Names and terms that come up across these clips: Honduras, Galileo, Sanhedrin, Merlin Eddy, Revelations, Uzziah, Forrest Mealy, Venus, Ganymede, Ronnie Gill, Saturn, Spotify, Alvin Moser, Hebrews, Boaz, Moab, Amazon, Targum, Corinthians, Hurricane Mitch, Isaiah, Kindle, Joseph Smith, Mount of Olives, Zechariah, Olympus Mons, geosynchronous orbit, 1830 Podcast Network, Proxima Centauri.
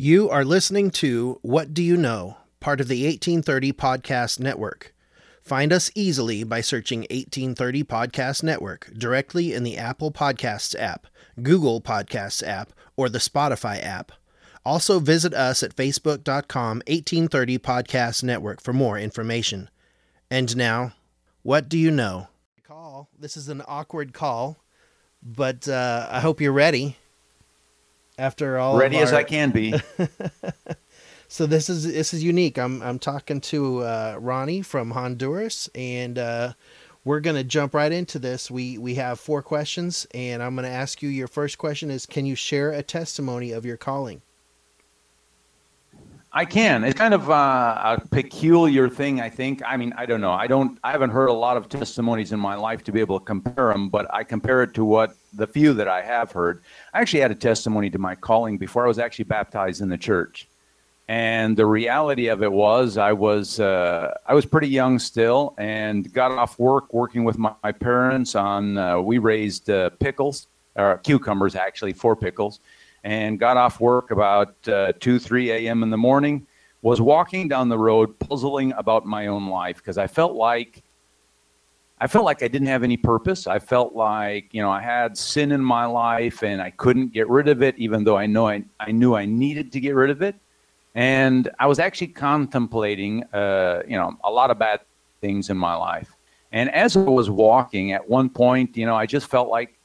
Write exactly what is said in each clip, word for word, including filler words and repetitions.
You are listening to What Do You Know, part of the eighteen thirty Podcast Network. Find us easily by searching eighteen thirty Podcast Network directly in the Apple Podcasts app, Google Podcasts app, or the Spotify app. Also visit us at facebook dot com eighteen thirty Podcast Network for more information. And now, what do you know? Call. This is an awkward call, but uh, I hope you're ready. After all, ready our... as I can be. So this is this is unique. I'm I'm talking to uh, Ronnie from Honduras, and uh, we're gonna jump right into this. We we have four questions, and I'm gonna ask you. Your first question is: can you share a testimony of your calling? I can. It's kind of uh, a peculiar thing, I think. I mean, I don't know. I don't. I haven't heard a lot of testimonies in my life to be able to compare them, but I compare it to what the few that I have heard. I actually had a testimony to my calling before I was actually baptized in the church, and the reality of it was I was uh, I was pretty young still, and got off work working with my, my parents on uh, we raised uh, pickles or cucumbers actually for pickles. And got off work about uh, two, three a.m. in the morning, was walking down the road, puzzling about my own life, because I felt like I felt like I didn't have any purpose. I felt like, you know, I had sin in my life and I couldn't get rid of it, even though I know I, I knew I needed to get rid of it. And I was actually contemplating, uh, you know, a lot of bad things in my life. And as I was walking, at one point, you know, I just felt like,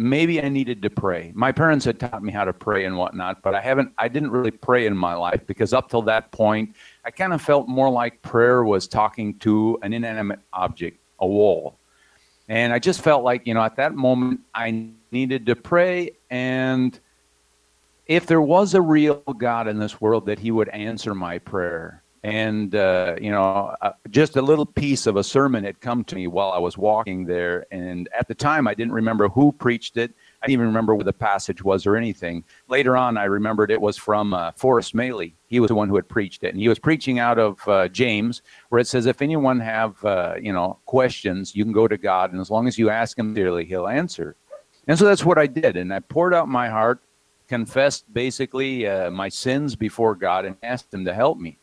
maybe I needed to pray. My parents had taught me how to pray and whatnot, but I haven't, I didn't really pray in my life because up till that point, I kind of felt more like prayer was talking to an inanimate object, a wall. And I just felt like, you know, at that moment, I needed to pray. And if there was a real God in this world, that he would answer my prayer. And, uh, you know, uh, just a little piece of a sermon had come to me while I was walking there. And at the time, I didn't remember who preached it. I didn't even remember what the passage was or anything. Later on, I remembered it was from uh, Forrest Mealy. He was the one who had preached it. And he was preaching out of uh, James, where it says, if anyone have, uh, you know, questions, you can go to God. And as long as you ask him dearly, he'll answer. And so that's what I did. And I poured out my heart, confessed basically uh, my sins before God, and asked him to help me.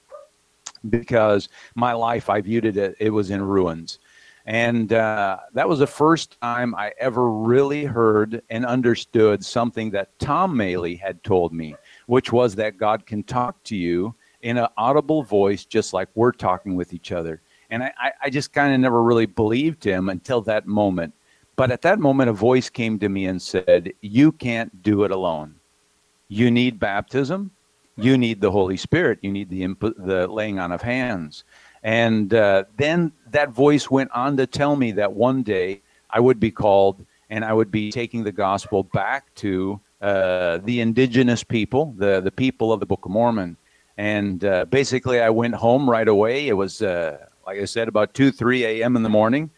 Because my life, I viewed it, it was in ruins. And uh, that was the first time I ever really heard and understood something that Tom Mealy had told me, which was that God can talk to you in an audible voice, just like we're talking with each other. And I, I just kind of never really believed him until that moment. But at that moment, a voice came to me and said, you can't do it alone. You need baptism. You need the Holy Spirit. You need the input, the laying on of hands. And uh, then that voice went on to tell me that one day I would be called and I would be taking the gospel back to uh, the indigenous people, the, the people of the Book of Mormon. And uh, basically I went home right away. It was, uh, like I said, about two, three a.m. in the morning.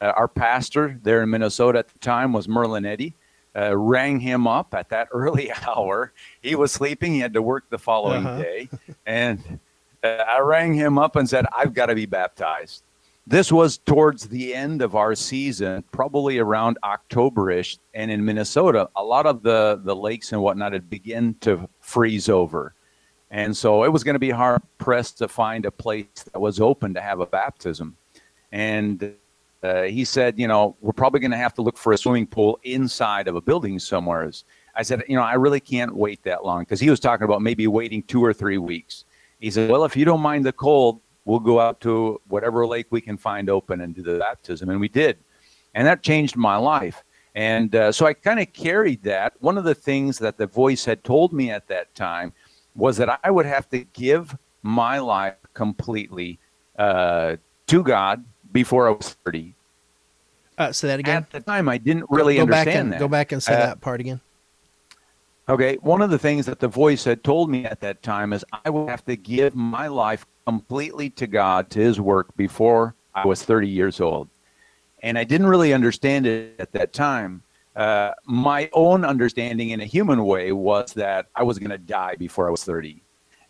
Uh, our pastor there in Minnesota at the time was Merlin Eddy. Uh, rang him up at that early hour. He was sleeping. He had to work the following uh-huh. day. And uh, I rang him up and said, I've got to be baptized. This was towards the end of our season, probably around October-ish. And in Minnesota, a lot of the, the lakes and whatnot had begun to freeze over. And so it was going to be hard pressed to find a place that was open to have a baptism. And Uh, he said, you know, we're probably going to have to look for a swimming pool inside of a building somewhere. I said, you know, I really can't wait that long, because he was talking about maybe waiting two or three weeks. He said, well, if you don't mind the cold, we'll go out to whatever lake we can find open and do the baptism. And we did. And that changed my life. And uh, so I kind of carried that. One of the things that the voice had told me at that time was that I would have to give my life completely uh, to God before I was thirty. Uh, say that again. At the time, I didn't really go understand back and, that. Go back and say uh, that part again. Okay. One of the things that the voice had told me at that time is I would have to give my life completely to God, to his work, before I was thirty years old. And I didn't really understand it at that time. Uh, my own understanding in a human way was that I was going to die before I was thirty.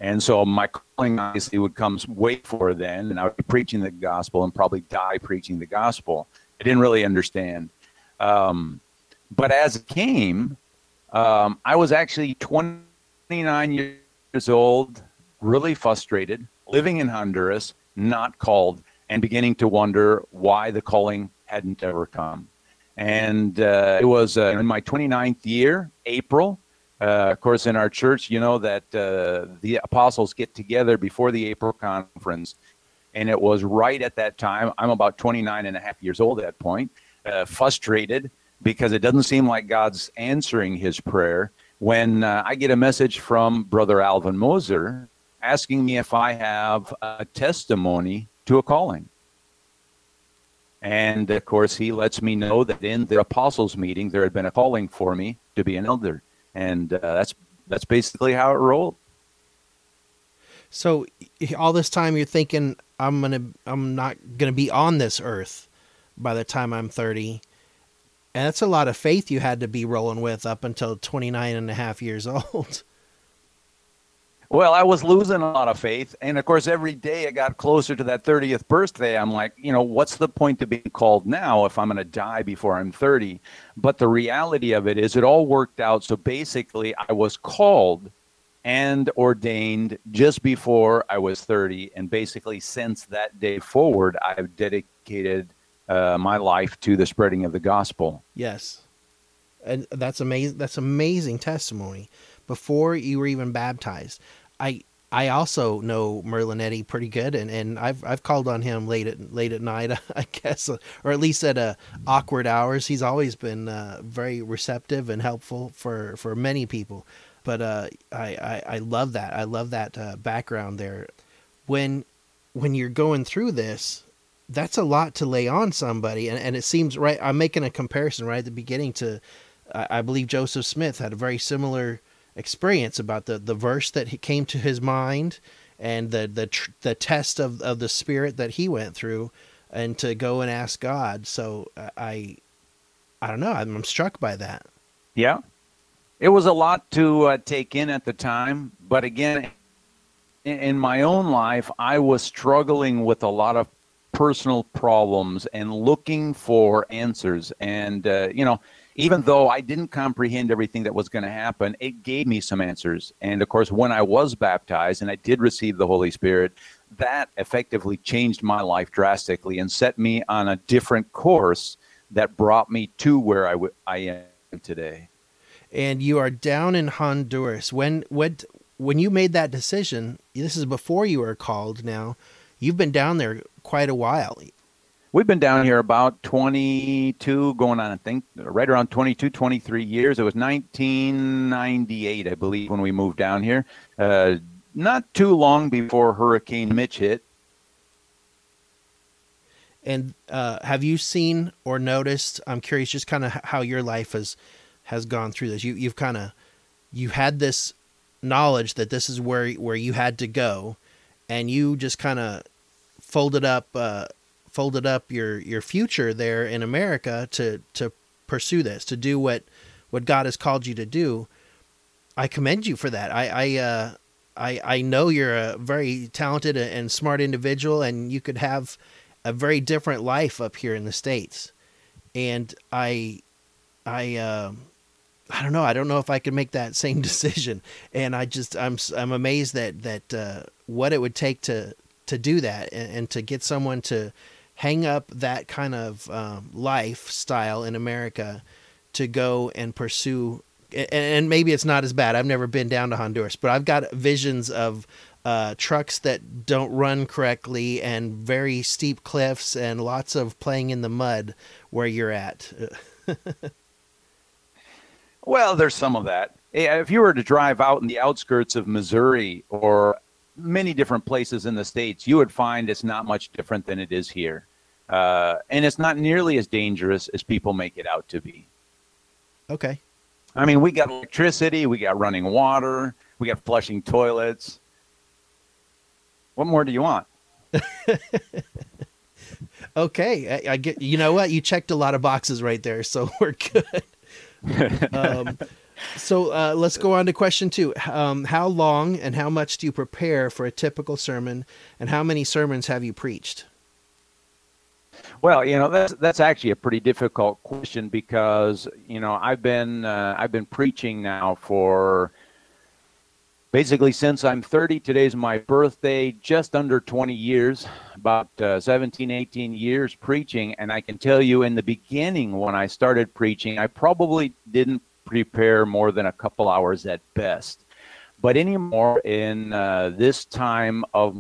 And so my calling obviously would come way before then, and I would be preaching the gospel and probably die preaching the gospel. I didn't really understand. Um, but as it came, um, I was actually 20 twenty-nine years old, really frustrated, living in Honduras, not called, and beginning to wonder why the calling hadn't ever come. And uh, it was uh, in my twenty-ninth year, April. Uh, of course, in our church, you know that uh, the apostles get together before the April conference. And it was right at that time. I'm about twenty-nine and a half years old at that point, uh, frustrated because it doesn't seem like God's answering his prayer. When uh, I get a message from Brother Alvin Moser asking me if I have a testimony to a calling. And of course, he lets me know that in the apostles' meeting, there had been a calling for me to be an elder. And uh, that's that's basically how it rolled. So all this time you're thinking, I'm gonna, I'm not gonna be on this earth by the time I'm thirty. And that's a lot of faith you had to be rolling with up until twenty-nine and a half years old. Well, I was losing a lot of faith. And of course, every day I got closer to that thirtieth birthday. I'm like, you know, what's the point of being called now if I'm going to die before I'm thirty? But the reality of it is it all worked out. So basically, I was called and ordained just before I was thirty. And basically, since that day forward, I've dedicated uh, my life to the spreading of the gospel. Yes. And that's amazing. That's amazing testimony. Before you were even baptized. I I also know Merlin Eddy pretty good, and, and I've I've called on him late at late at night, I guess, or at least at uh, awkward hours. He's always been uh, very receptive and helpful for, for many people. But uh, I, I I love that. I love that uh, background there. When when you're going through this, that's a lot to lay on somebody, and and it seems right. I'm making a comparison right at the beginning to, I, I believe Joseph Smith had a very similar experience about the, the verse that he came to his mind and the the tr- the test of, of the spirit that he went through, and to go and ask God. So uh, I I don't know. I'm, I'm struck by that. Yeah, it was a lot to uh, take in at the time. But again, in, in my own life, I was struggling with a lot of personal problems and looking for answers. And, uh, you know, even though I didn't comprehend everything that was going to happen, it gave me some answers. And, of course, when I was baptized and I did receive the Holy Spirit, that effectively changed my life drastically and set me on a different course that brought me to where I, w- I am today. And you are down in Honduras. When, when, when you made that decision, this is before you were called now, you've been down there quite a while. We've been down here about twenty-two, going on, I think, right around twenty-two, twenty-three years. It was nineteen ninety-eight, I believe, when we moved down here. Uh, not too long before Hurricane Mitch hit. And uh, have you seen or noticed, I'm curious, just kind of how your life has, has gone through this. You, you've kind of, you had this knowledge that this is where, where you had to go, and you just kind of folded up uh, folded up your, your future there in America to, to pursue this, to do what, what God has called you to do. I commend you for that. I, I, uh, I, I know you're a very talented and smart individual, and you could have a very different life up here in the States. And I, I, um, uh, I don't know. I don't know if I could make that same decision. And I just, I'm, I'm amazed that, that, uh, what it would take to, to do that, and, and to get someone to hang up that kind of um, lifestyle in America to go and pursue. And, and maybe it's not as bad. I've never been down to Honduras, but I've got visions of uh, trucks that don't run correctly and very steep cliffs and lots of playing in the mud where you're at. Well, there's some of that. If you were to drive out in the outskirts of Missouri or many different places in the States, you would find it's not much different than it is here. Uh, and it's not nearly as dangerous as people make it out to be. Okay. I mean, we got electricity, we got running water, we got flushing toilets. What more do you want? Okay. I, I get, you know what? You checked a lot of boxes right there, so we're good. um, So uh, let's go on to question two. Um, how long and how much do you prepare for a typical sermon, and how many sermons have you preached? Well, you know, that's that's actually a pretty difficult question because, you know, I've been uh, I've been preaching now for basically since I'm thirty, today's my birthday, just under twenty years, about uh, seventeen, eighteen years preaching. And I can tell you in the beginning when I started preaching, I probably didn't prepare more than a couple hours at best. But anymore in uh, this time of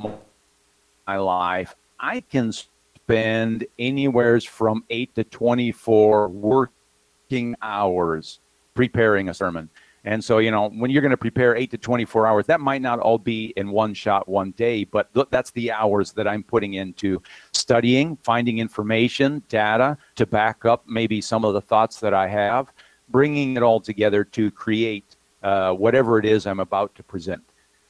my life, I can spend anywhere from eight to twenty-four working hours preparing a sermon. And so, you know, when you're going to prepare eight to twenty-four hours, that might not all be in one shot, one day, but th- that's the hours that I'm putting into studying, finding information, data to back up maybe some of the thoughts that I have, bringing it all together to create uh, whatever it is I'm about to present.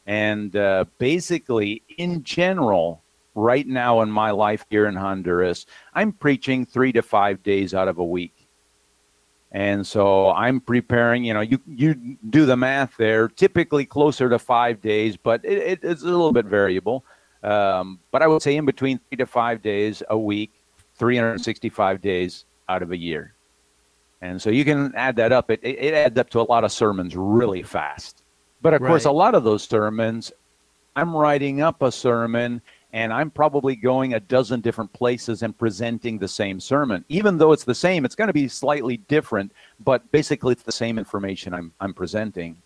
And uh, basically, in general, right now in my life here in Honduras, I'm preaching three to five days out of a week. And so I'm preparing, you know, you, you do the math there, typically closer to five days, but it, it, it's a little bit variable. Um, but I would say in between three to five days a week, three hundred sixty-five days out of a year. And so you can add that up. It, it, it adds up to a lot of sermons really fast. But, of right. course, a lot of those sermons, I'm writing up a sermon, and I'm probably going a dozen different places and presenting the same sermon. Even though it's the same, it's going to be slightly different, but basically it's the same information I'm I'm presenting.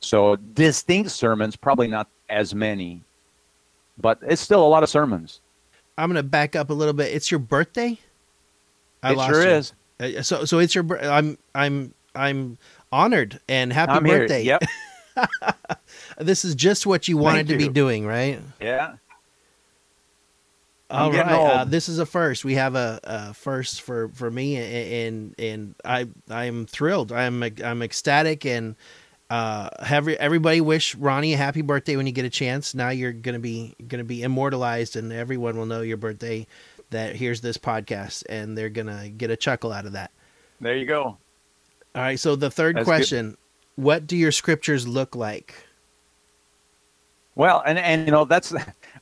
So distinct sermons, probably not as many, but it's still a lot of sermons. I'm going to back up a little bit. It's your birthday? I it lost sure you. is. Uh, so so it's your I'm I'm I'm honored and happy I'm birthday. Here. Yep. This is just what you wanted Thank to you. be doing, right? Yeah. All right, uh, this is a first. We have a, a first for, for me, and and I I'm thrilled. I'm I'm ecstatic, and uh, have everybody wish Ronnie a happy birthday when you get a chance. Now you're gonna be gonna be immortalized, and everyone will know your birthday. That here's this podcast, and they're gonna get a chuckle out of that. There you go. All right. So the third That's question: good. What do your scriptures look like? Well, and, and, you know, that's,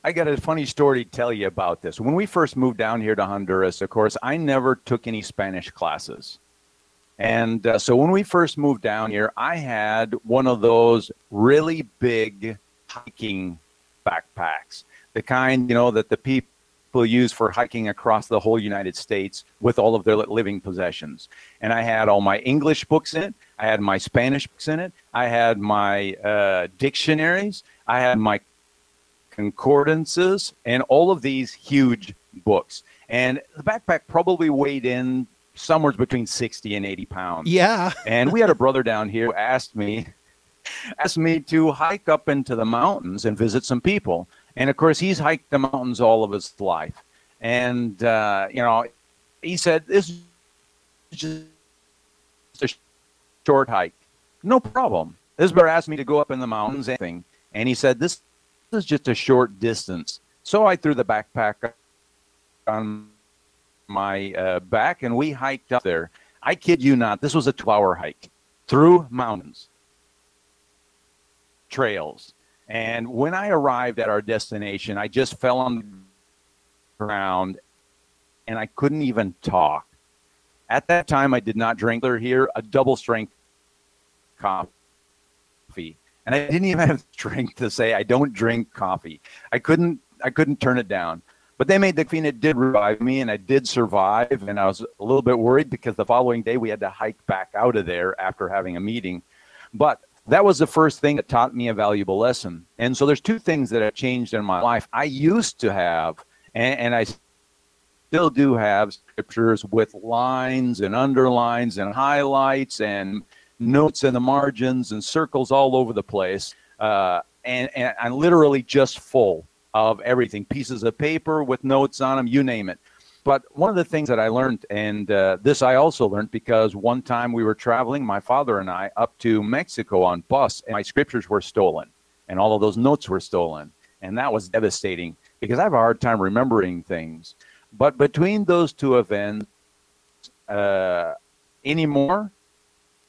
I got a funny story to tell you about this. When we first moved down here to Honduras, of course, I never took any Spanish classes. And uh, so when we first moved down here, I had one of those really big hiking backpacks, the kind, you know, that the people use for hiking across the whole United States with all of their living possessions. And I had all my English books in it. I had my Spanish books in it. I had my uh, dictionaries. I had my concordances and all of these huge books. And the backpack probably weighed in somewhere between sixty and eighty pounds. Yeah. And we had a brother down here who asked me, asked me to hike up into the mountains and visit some people. And, of course, he's hiked the mountains all of his life. And, uh, you know, he said, this is just a short hike. No problem. This brother asked me to go up in the mountains and thing. And he said, this is just a short distance. So I threw the backpack on my uh, back, and we hiked up there. I kid you not, this was a two-hour hike through mountains, trails. And when I arrived at our destination, I just fell on the ground, and I couldn't even talk. At that time, I did not drink or hear a double-strength coffee. And I didn't even have strength to say I don't drink coffee. I couldn't I couldn't turn it down. But they made the caffeine. It did revive me, and I did survive. And I was a little bit worried because the following day we had to hike back out of there after having a meeting. But that was the first thing that taught me a valuable lesson. And so there's two things that have changed in my life. I used to have, and, and I still do have, scriptures with lines and underlines and highlights and notes in the margins and circles all over the place, uh, and, and I'm literally just full of everything, pieces of paper with notes on them, you name it. But one of the things that I learned, and uh, this I also learned because one time we were traveling, my father and I, up to Mexico on bus, and my scriptures were stolen, and all of those notes were stolen, and that was devastating because I have a hard time remembering things. But between those two events, uh, anymore,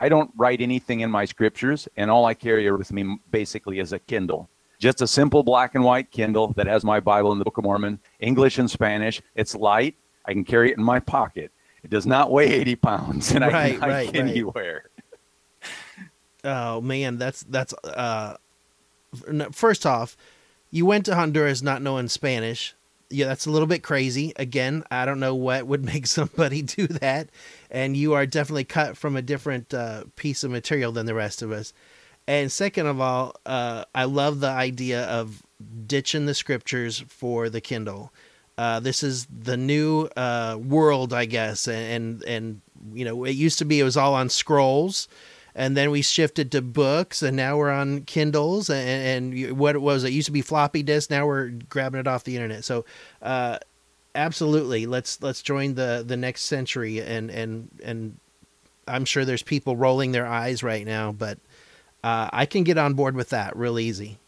I don't write anything in my scriptures, and all I carry with me basically is a Kindle. Just a simple black and white Kindle that has my Bible and the Book of Mormon, English and Spanish. It's light. I can carry it in my pocket. It does not weigh eighty pounds, and right, I can hike right, anywhere. Right. Oh, man, that's that's uh, First off, you went to Honduras not knowing Spanish. Yeah, that's a little bit crazy. Again, I don't know what would make somebody do that. And you are definitely cut from a different uh, piece of material than the rest of us. And second of all, uh, I love the idea of ditching the scriptures for the Kindle. Uh, this is the new uh, world, I guess. And, and, and, you know, it used to be it was all on scrolls. And then we shifted to books, and now we're on Kindles. And, and what it was, it used to be floppy disk. Now we're grabbing it off the internet. So, uh, absolutely, let's let's join the the next century. And and and I'm sure there's people rolling their eyes right now, but uh, I can get on board with that real easy.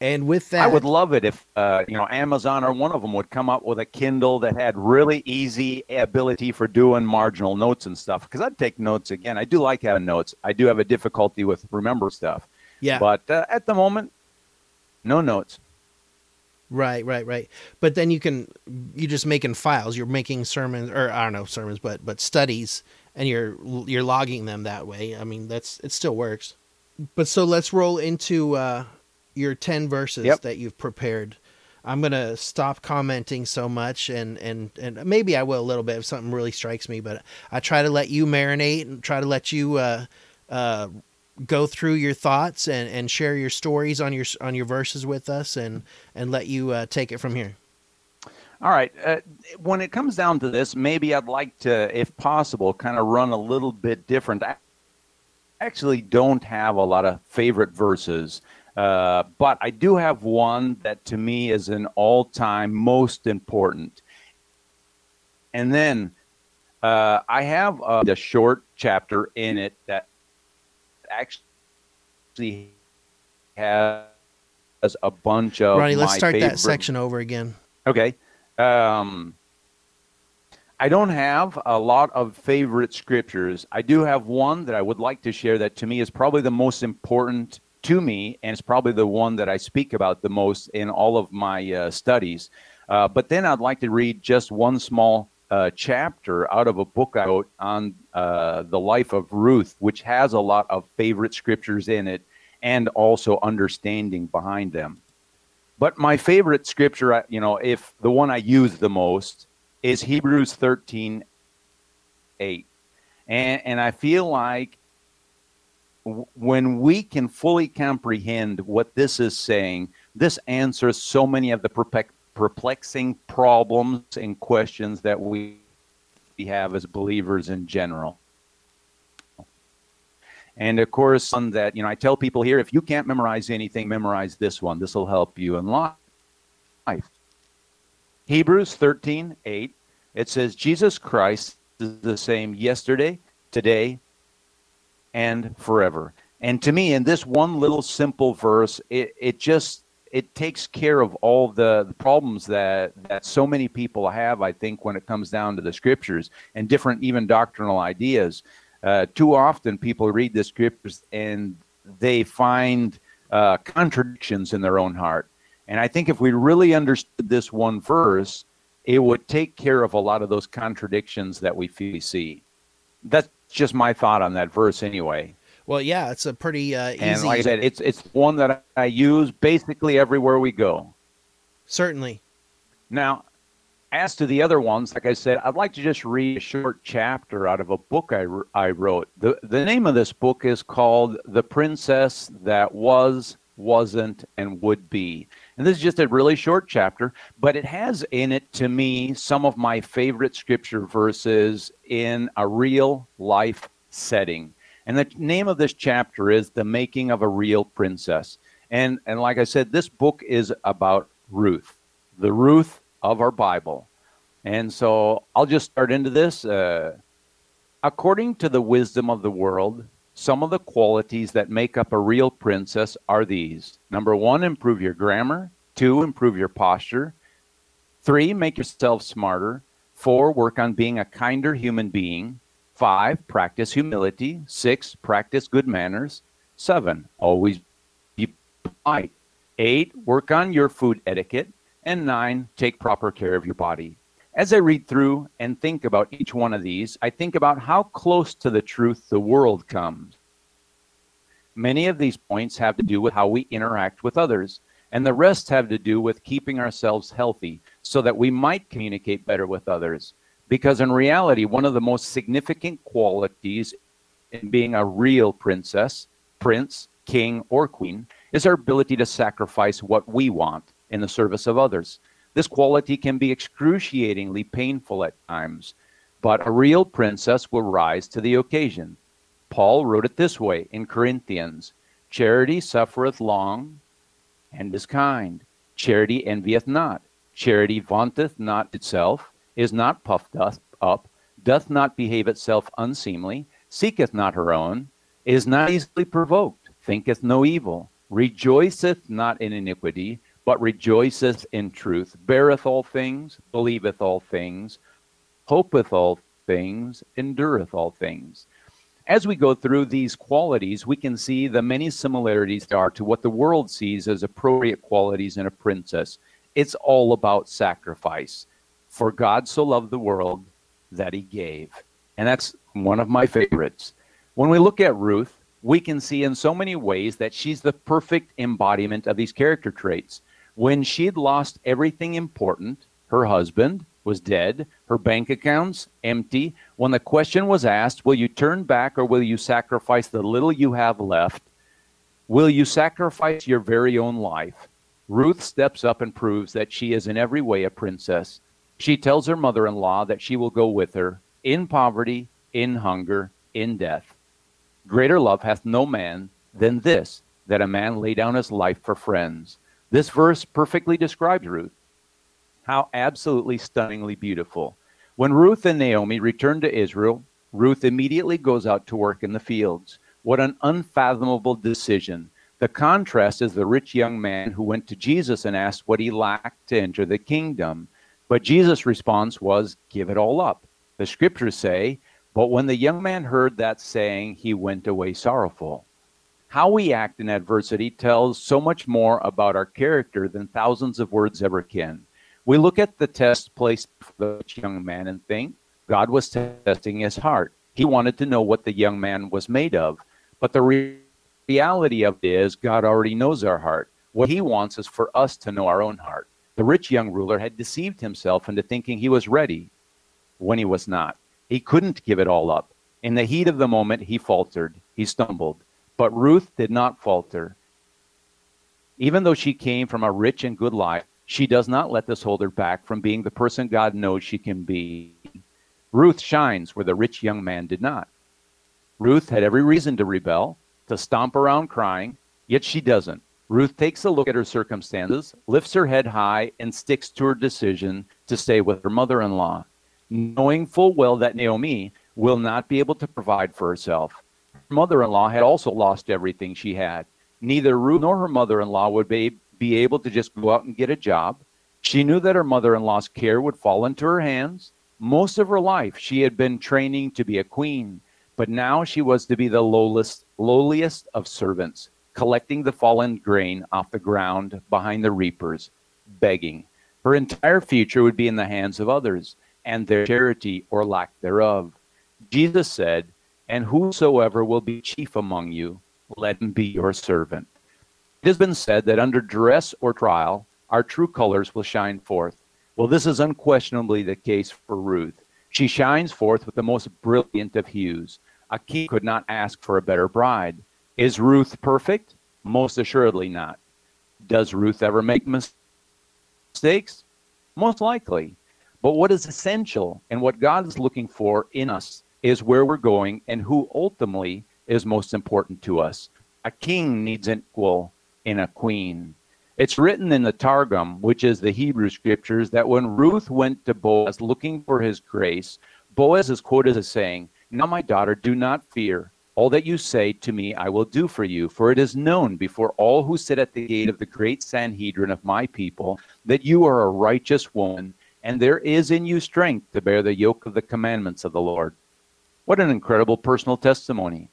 And with that, I would love it if, uh, you know, Amazon or one of them would come up with a Kindle that had really easy ability for doing marginal notes and stuff. Because I'd take notes again. I do like having notes. I do have a difficulty with remember stuff. Yeah. But uh, at the moment, no notes. Right, right, right. But then you can, you're just making files. You're making sermons, or I don't know, sermons, but but studies, and you're you're logging them that way. I mean, that's it still works. But so let's roll into. Uh, your ten verses yep. that you've prepared. I'm going to stop commenting so much and, and, and maybe I will a little bit if something really strikes me, but I try to let you marinate and try to let you, uh, uh, go through your thoughts and, and share your stories on your, on your verses with us and, and let you, uh, take it from here. All right. Uh, when it comes down to this, maybe I'd like to, if possible, kind of run a little bit different. I actually don't have a lot of favorite verses. Uh, but I do have one that to me is an all-time most important. And then uh, I have a, a short chapter in it that actually has a bunch of Ronnie, my let's start favorite. That section over again. Okay. Um, I don't have a lot of favorite scriptures. I do have one that I would like to share that to me is probably the most important to me, and it's probably the one that I speak about the most in all of my uh, studies. Uh, but then I'd like to read just one small uh, chapter out of a book I wrote on uh, the life of Ruth, which has a lot of favorite scriptures in it and also understanding behind them. But my favorite scripture, you know, if the one I use the most is Hebrews thirteen eight. And, and I feel like when we can fully comprehend what this is saying, this answers so many of the perplexing problems and questions that we have as believers in general. And of course, on that, you know, I tell people here, if you can't memorize anything, memorize this one. This will help you in life. Hebrews thirteen eight, it says, Jesus Christ is the same yesterday, today, and forever. And to me, in this one little simple verse, it, it just, it takes care of all the, the problems that, that so many people have, I think, when it comes down to the scriptures and different even doctrinal ideas. Uh, too often people read the scriptures and they find uh, contradictions in their own heart. And I think if we really understood this one verse, it would take care of a lot of those contradictions that we see. That's just my thought on that verse anyway. Well, yeah, it's a pretty uh, easy. And like I said, it's, it's one that I use basically everywhere we go. Certainly. Now, as to the other ones, like I said, I'd like to just read a short chapter out of a book I, I wrote. The, the name of this book is called The Princess That Was, Wasn't, and Would Be. And this is just a really short chapter, but it has in it, to me, some of my favorite scripture verses in a real life setting. And the name of this chapter is The Making of a Real Princess. And, and like I said, this book is about Ruth, the Ruth of our Bible. And so I'll just start into this. Uh, According to the wisdom of the world, some of the qualities that make up a real princess are these. Number one, improve your grammar. Two, improve your posture. Three, make yourself smarter. Four, work on being a kinder human being. Five, practice humility. Six, practice good manners. Seven, always be polite. Eight, work on your food etiquette. And nine, take proper care of your body. As I read through and think about each one of these, I think about how close to the truth the world comes. Many of these points have to do with how we interact with others, and the rest have to do with keeping ourselves healthy so that we might communicate better with others. Because in reality, one of the most significant qualities in being a real princess, prince, king, or queen is our ability to sacrifice what we want in the service of others. This quality can be excruciatingly painful at times, but a real princess will rise to the occasion. Paul wrote it this way in Corinthians, "Charity suffereth long and is kind. Charity envieth not. Charity vaunteth not itself, is not puffed up, doth not behave itself unseemly, seeketh not her own, is not easily provoked, thinketh no evil, rejoiceth not in iniquity, but rejoiceth in truth, beareth all things, believeth all things, hopeth all things, endureth all things." As we go through these qualities, we can see the many similarities there are to what the world sees as appropriate qualities in a princess. It's all about sacrifice. For God so loved the world that he gave. And that's one of my favorites. When we look at Ruth, we can see in so many ways that she's the perfect embodiment of these character traits. When she'd lost everything important, her husband was dead, her bank accounts empty, when the question was asked, will you turn back or will you sacrifice the little you have left? Will you sacrifice your very own life? Ruth steps up and proves that she is in every way a princess. She tells her mother-in-law that she will go with her in poverty, in hunger, in death. Greater love hath no man than this, that a man lay down his life for friends. This verse perfectly describes Ruth. How absolutely stunningly beautiful. When Ruth and Naomi return to Israel, Ruth immediately goes out to work in the fields. What an unfathomable decision. The contrast is the rich young man who went to Jesus and asked what he lacked to enter the kingdom. But Jesus' response was, give it all up. The scriptures say, but when the young man heard that saying, he went away sorrowful. How we act in adversity tells so much more about our character than thousands of words ever can. We look at the test placed for the young man and think God was testing his heart. He wanted to know what the young man was made of. But the re- reality of it is God already knows our heart. What he wants is for us to know our own heart. The rich young ruler had deceived himself into thinking he was ready when he was not. He couldn't give it all up. In the heat of the moment, he faltered. He stumbled. But Ruth did not falter. Even though she came from a rich and good life, she does not let this hold her back from being the person God knows she can be. Ruth shines where the rich young man did not. Ruth had every reason to rebel, to stomp around crying, yet she doesn't. Ruth takes a look at her circumstances, lifts her head high, and sticks to her decision to stay with her mother-in-law, knowing full well that Naomi will not be able to provide for herself. Her mother-in-law had also lost everything she had. Neither Ruth nor her mother-in-law would be be able to just go out and get a job. She knew that her mother-in-law's care would fall into her hands. Most of her life, she had been training to be a queen, but now she was to be the lowliest, lowliest of servants, collecting the fallen grain off the ground behind the reapers, begging. Her entire future would be in the hands of others and their charity or lack thereof. Jesus said, "And whosoever will be chief among you, let him be your servant." It has been said that under duress or trial, our true colors will shine forth. Well, this is unquestionably the case for Ruth. She shines forth with the most brilliant of hues. A king could not ask for a better bride. Is Ruth perfect? Most assuredly not. Does Ruth ever make mistakes? Most likely. But what is essential and what God is looking for in us is where we're going and who ultimately is most important to us. A king needs an equal in a queen. It's written in the Targum, which is the Hebrew scriptures, that when Ruth went to Boaz looking for his grace, Boaz is quoted as saying, "Now, my daughter, do not fear. All that you say to me I will do for you, for it is known before all who sit at the gate of the great Sanhedrin of my people that you are a righteous woman, and there is in you strength to bear the yoke of the commandments of the Lord." What an incredible personal testimony.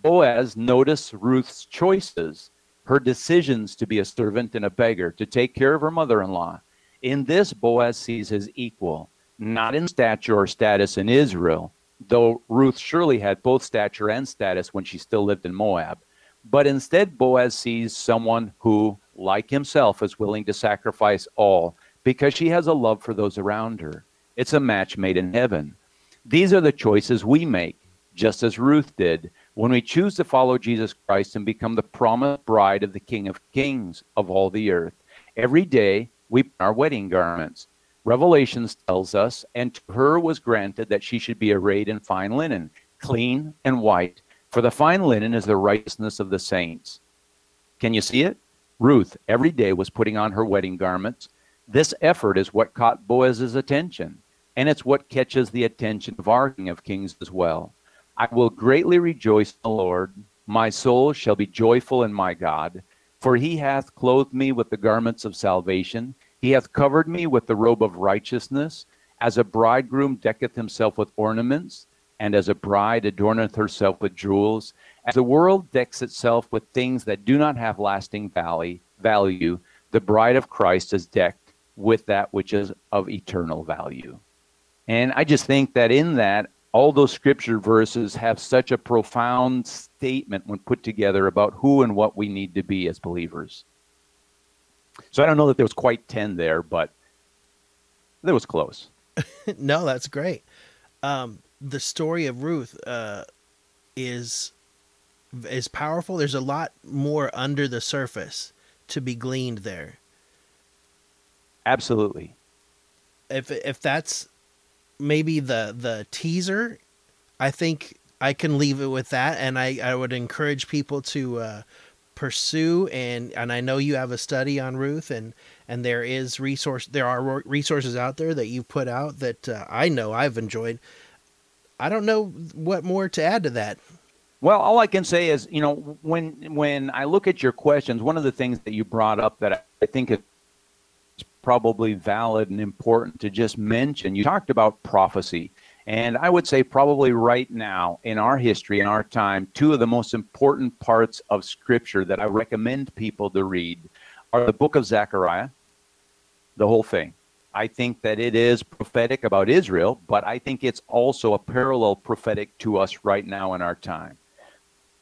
Boaz noticed Ruth's choices, her decisions to be a servant and a beggar, to take care of her mother-in-law. In this, Boaz sees his equal, not in stature or status in Israel, though Ruth surely had both stature and status when she still lived in Moab, But instead, Boaz sees someone who, like himself, is willing to sacrifice all because she has a love for those around her. It's a match made in heaven. These are the choices we make, just as Ruth did, when we choose to follow Jesus Christ and become the promised bride of the King of Kings of all the earth. Every day, we put on our wedding garments. Revelations tells us, and to her was granted that she should be arrayed in fine linen, clean and white, for the fine linen is the righteousness of the saints. Can you see it? Ruth every day was putting on her wedding garments. This effort is what caught Boaz's attention, and it's what catches the attention of our King of Kings as well. I will greatly rejoice in the Lord. My soul shall be joyful in my God, for he hath clothed me with the garments of salvation. He hath covered me with the robe of righteousness, as a bridegroom decketh himself with ornaments, and as a bride adorneth herself with jewels. As the world decks itself with things that do not have lasting value, the bride of Christ is decked with that which is of eternal value. And I just think that in that, all those scripture verses have such a profound statement when put together about who and what we need to be as believers. So I don't know that there was quite ten there, but it was close. No, that's great. Um, the story of Ruth uh, is is powerful. There's a lot more under the surface to be gleaned there. Absolutely. If if that's maybe the the teaser, I think I can leave it with that, and I I would encourage people to uh, pursue and and I know you have a study on Ruth, and and there is resource there are resources out there that you've put out that uh, I know I've enjoyed. I don't know what more to add to that. Well, all I can say is, you know, when when I look at your questions, one of the things that you brought up that I think is probably valid and important to just mention, you talked about prophecy, and I would say probably right now in our history, in our time, two of the most important parts of Scripture that I recommend people to read are the book of Zechariah, the whole thing. I think that it is prophetic about Israel, but I think it's also a parallel prophetic to us right now in our time.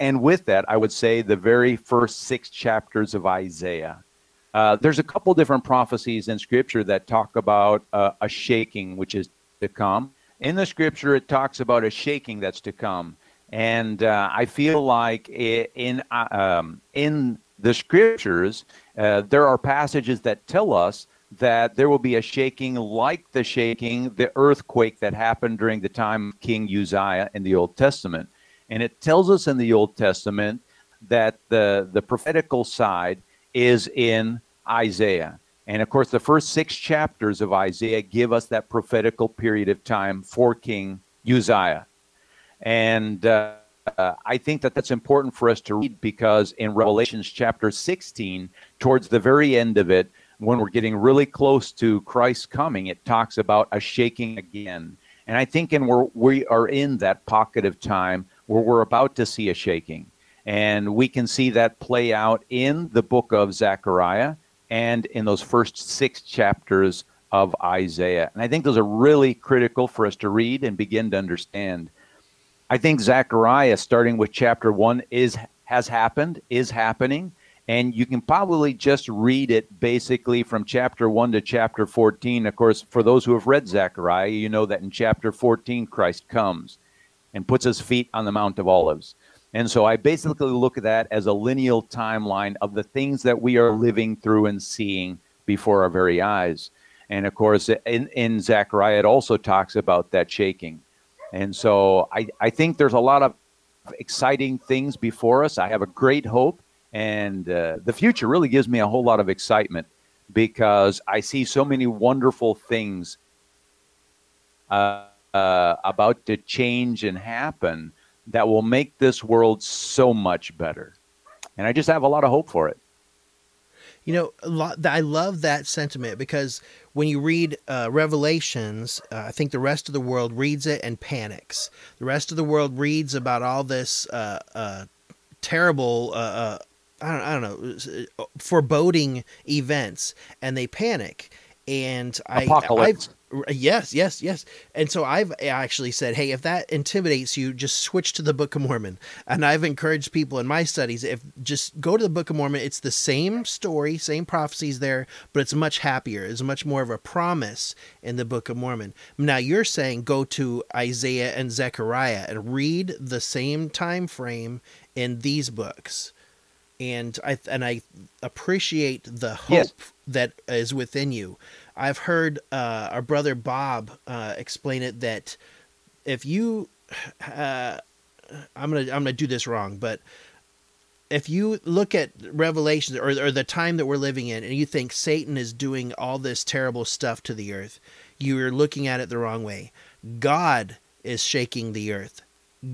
And with that, I would say the very first six chapters of Isaiah. Uh, there's a couple different prophecies in Scripture that talk about uh, a shaking, which is to come. In the Scripture, it talks about a shaking that's to come. And uh, I feel like in, uh, um, in the Scriptures, uh, there are passages that tell us that there will be a shaking like the shaking, the earthquake that happened during the time of King Uzziah in the Old Testament. And it tells us in the Old Testament that the, the prophetical side is in Isaiah. And of course, the first six chapters of Isaiah give us that prophetical period of time for King Uzziah. And uh, Uh, I think that that's important for us to read, because in Revelations chapter sixteen, towards the very end of it, when we're getting really close to Christ's coming, it talks about a shaking again. And I think in we're, we are in that pocket of time where we're about to see a shaking. And we can see that play out in the book of Zechariah and in those first six chapters of Isaiah. And I think those are really critical for us to read and begin to understand. I think Zechariah, starting with chapter one, is has happened, is happening, and you can probably just read it basically from chapter one to chapter fourteen. Of course, for those who have read Zechariah, you know that in chapter fourteen, Christ comes and puts his feet on the Mount of Olives. And so I basically look at that as a lineal timeline of the things that we are living through and seeing before our very eyes. And of course, in, in Zechariah, it also talks about that shaking. And so I, I think there's a lot of exciting things before us. I have a great hope, and uh, the future really gives me a whole lot of excitement, because I see so many wonderful things uh, uh, about to change and happen that will make this world so much better. And I just have a lot of hope for it. You know, a lot, I love that sentiment, because when you read uh, Revelations, uh, I think the rest of the world reads it and panics. The rest of the world reads about all this uh, uh, terrible, uh, uh, I, don't, I don't know, foreboding events, and they panic. And I, Apocalypse. I've, yes, yes, yes. And so I've actually said, hey, if that intimidates you, just switch to the Book of Mormon. And I've encouraged people in my studies, if just go to the Book of Mormon, it's the same story, same prophecies there, but it's much happier. It's much more of a promise in the Book of Mormon. Now you're saying go to Isaiah and Zechariah and read the same time frame in these books. And I and I appreciate the hope yes. that is within you. I've heard uh, our brother Bob uh, explain it that if you, uh, I'm gonna I'm gonna do this wrong, but if you look at Revelations or or the time that we're living in, and you think Satan is doing all this terrible stuff to the earth, you're looking at it the wrong way. God is shaking the earth.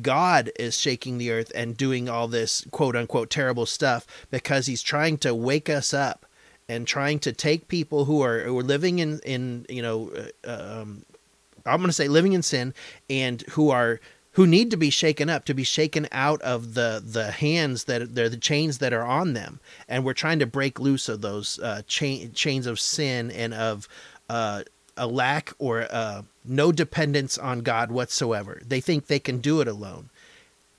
God is shaking the earth and doing all this quote unquote terrible stuff because he's trying to wake us up and trying to take people who are, who are living in, in, you know, uh, um, I'm going to say living in sin and who are, who need to be shaken up, to be shaken out of the, the hands that they're the chains that are on them. And we're trying to break loose of those uh, chain, chains of sin and of, uh, a lack or uh, no dependence on God whatsoever. They think they can do it alone.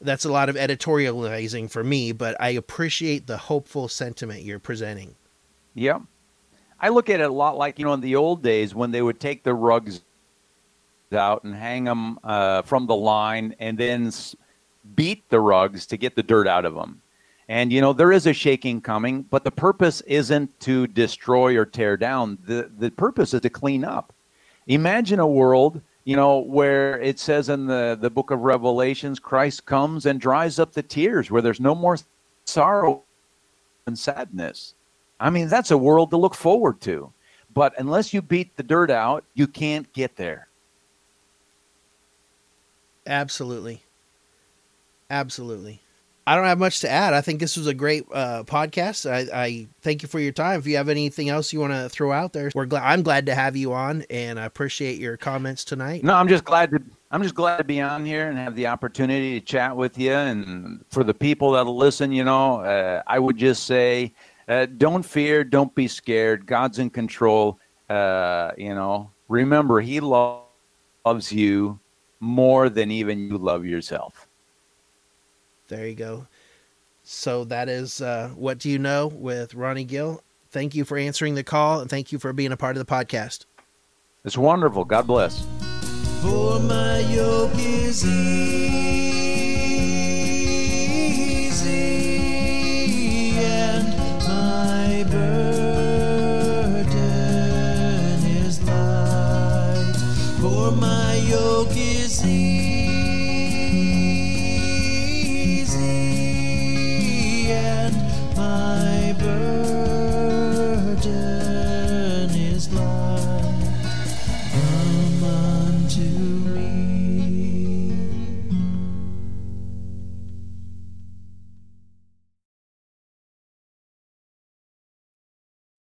That's a lot of editorializing for me, but I appreciate the hopeful sentiment you're presenting. Yeah. I look at it a lot like, you know, in the old days when they would take the rugs out and hang them uh, from the line and then beat the rugs to get the dirt out of them. And, you know, there is a shaking coming, but the purpose isn't to destroy or tear down. The the purpose is to clean up. Imagine a world, you know, where it says in the, the book of Revelations, Christ comes and dries up the tears, where there's no more sorrow and sadness. I mean, that's a world to look forward to. But unless you beat the dirt out, you can't get there. Absolutely. Absolutely. I don't have much to add. I think this was a great uh, podcast. I, I thank you for your time. If you have anything else you want to throw out there, we're glad. I'm glad to have you on, and I appreciate your comments tonight. No, I'm just glad to. I'm just glad to be on here and have the opportunity to chat with you. And for the people that'll listen, you know, uh, I would just say, uh, don't fear, don't be scared. God's in control. Uh, you know, remember, He lo- loves you more than even you love yourself. There you go. So that is uh, What Do You Know with Ronnie Gill. Thank you for answering the call, and thank you for being a part of the podcast. It's wonderful. God bless. For my yoke is easy.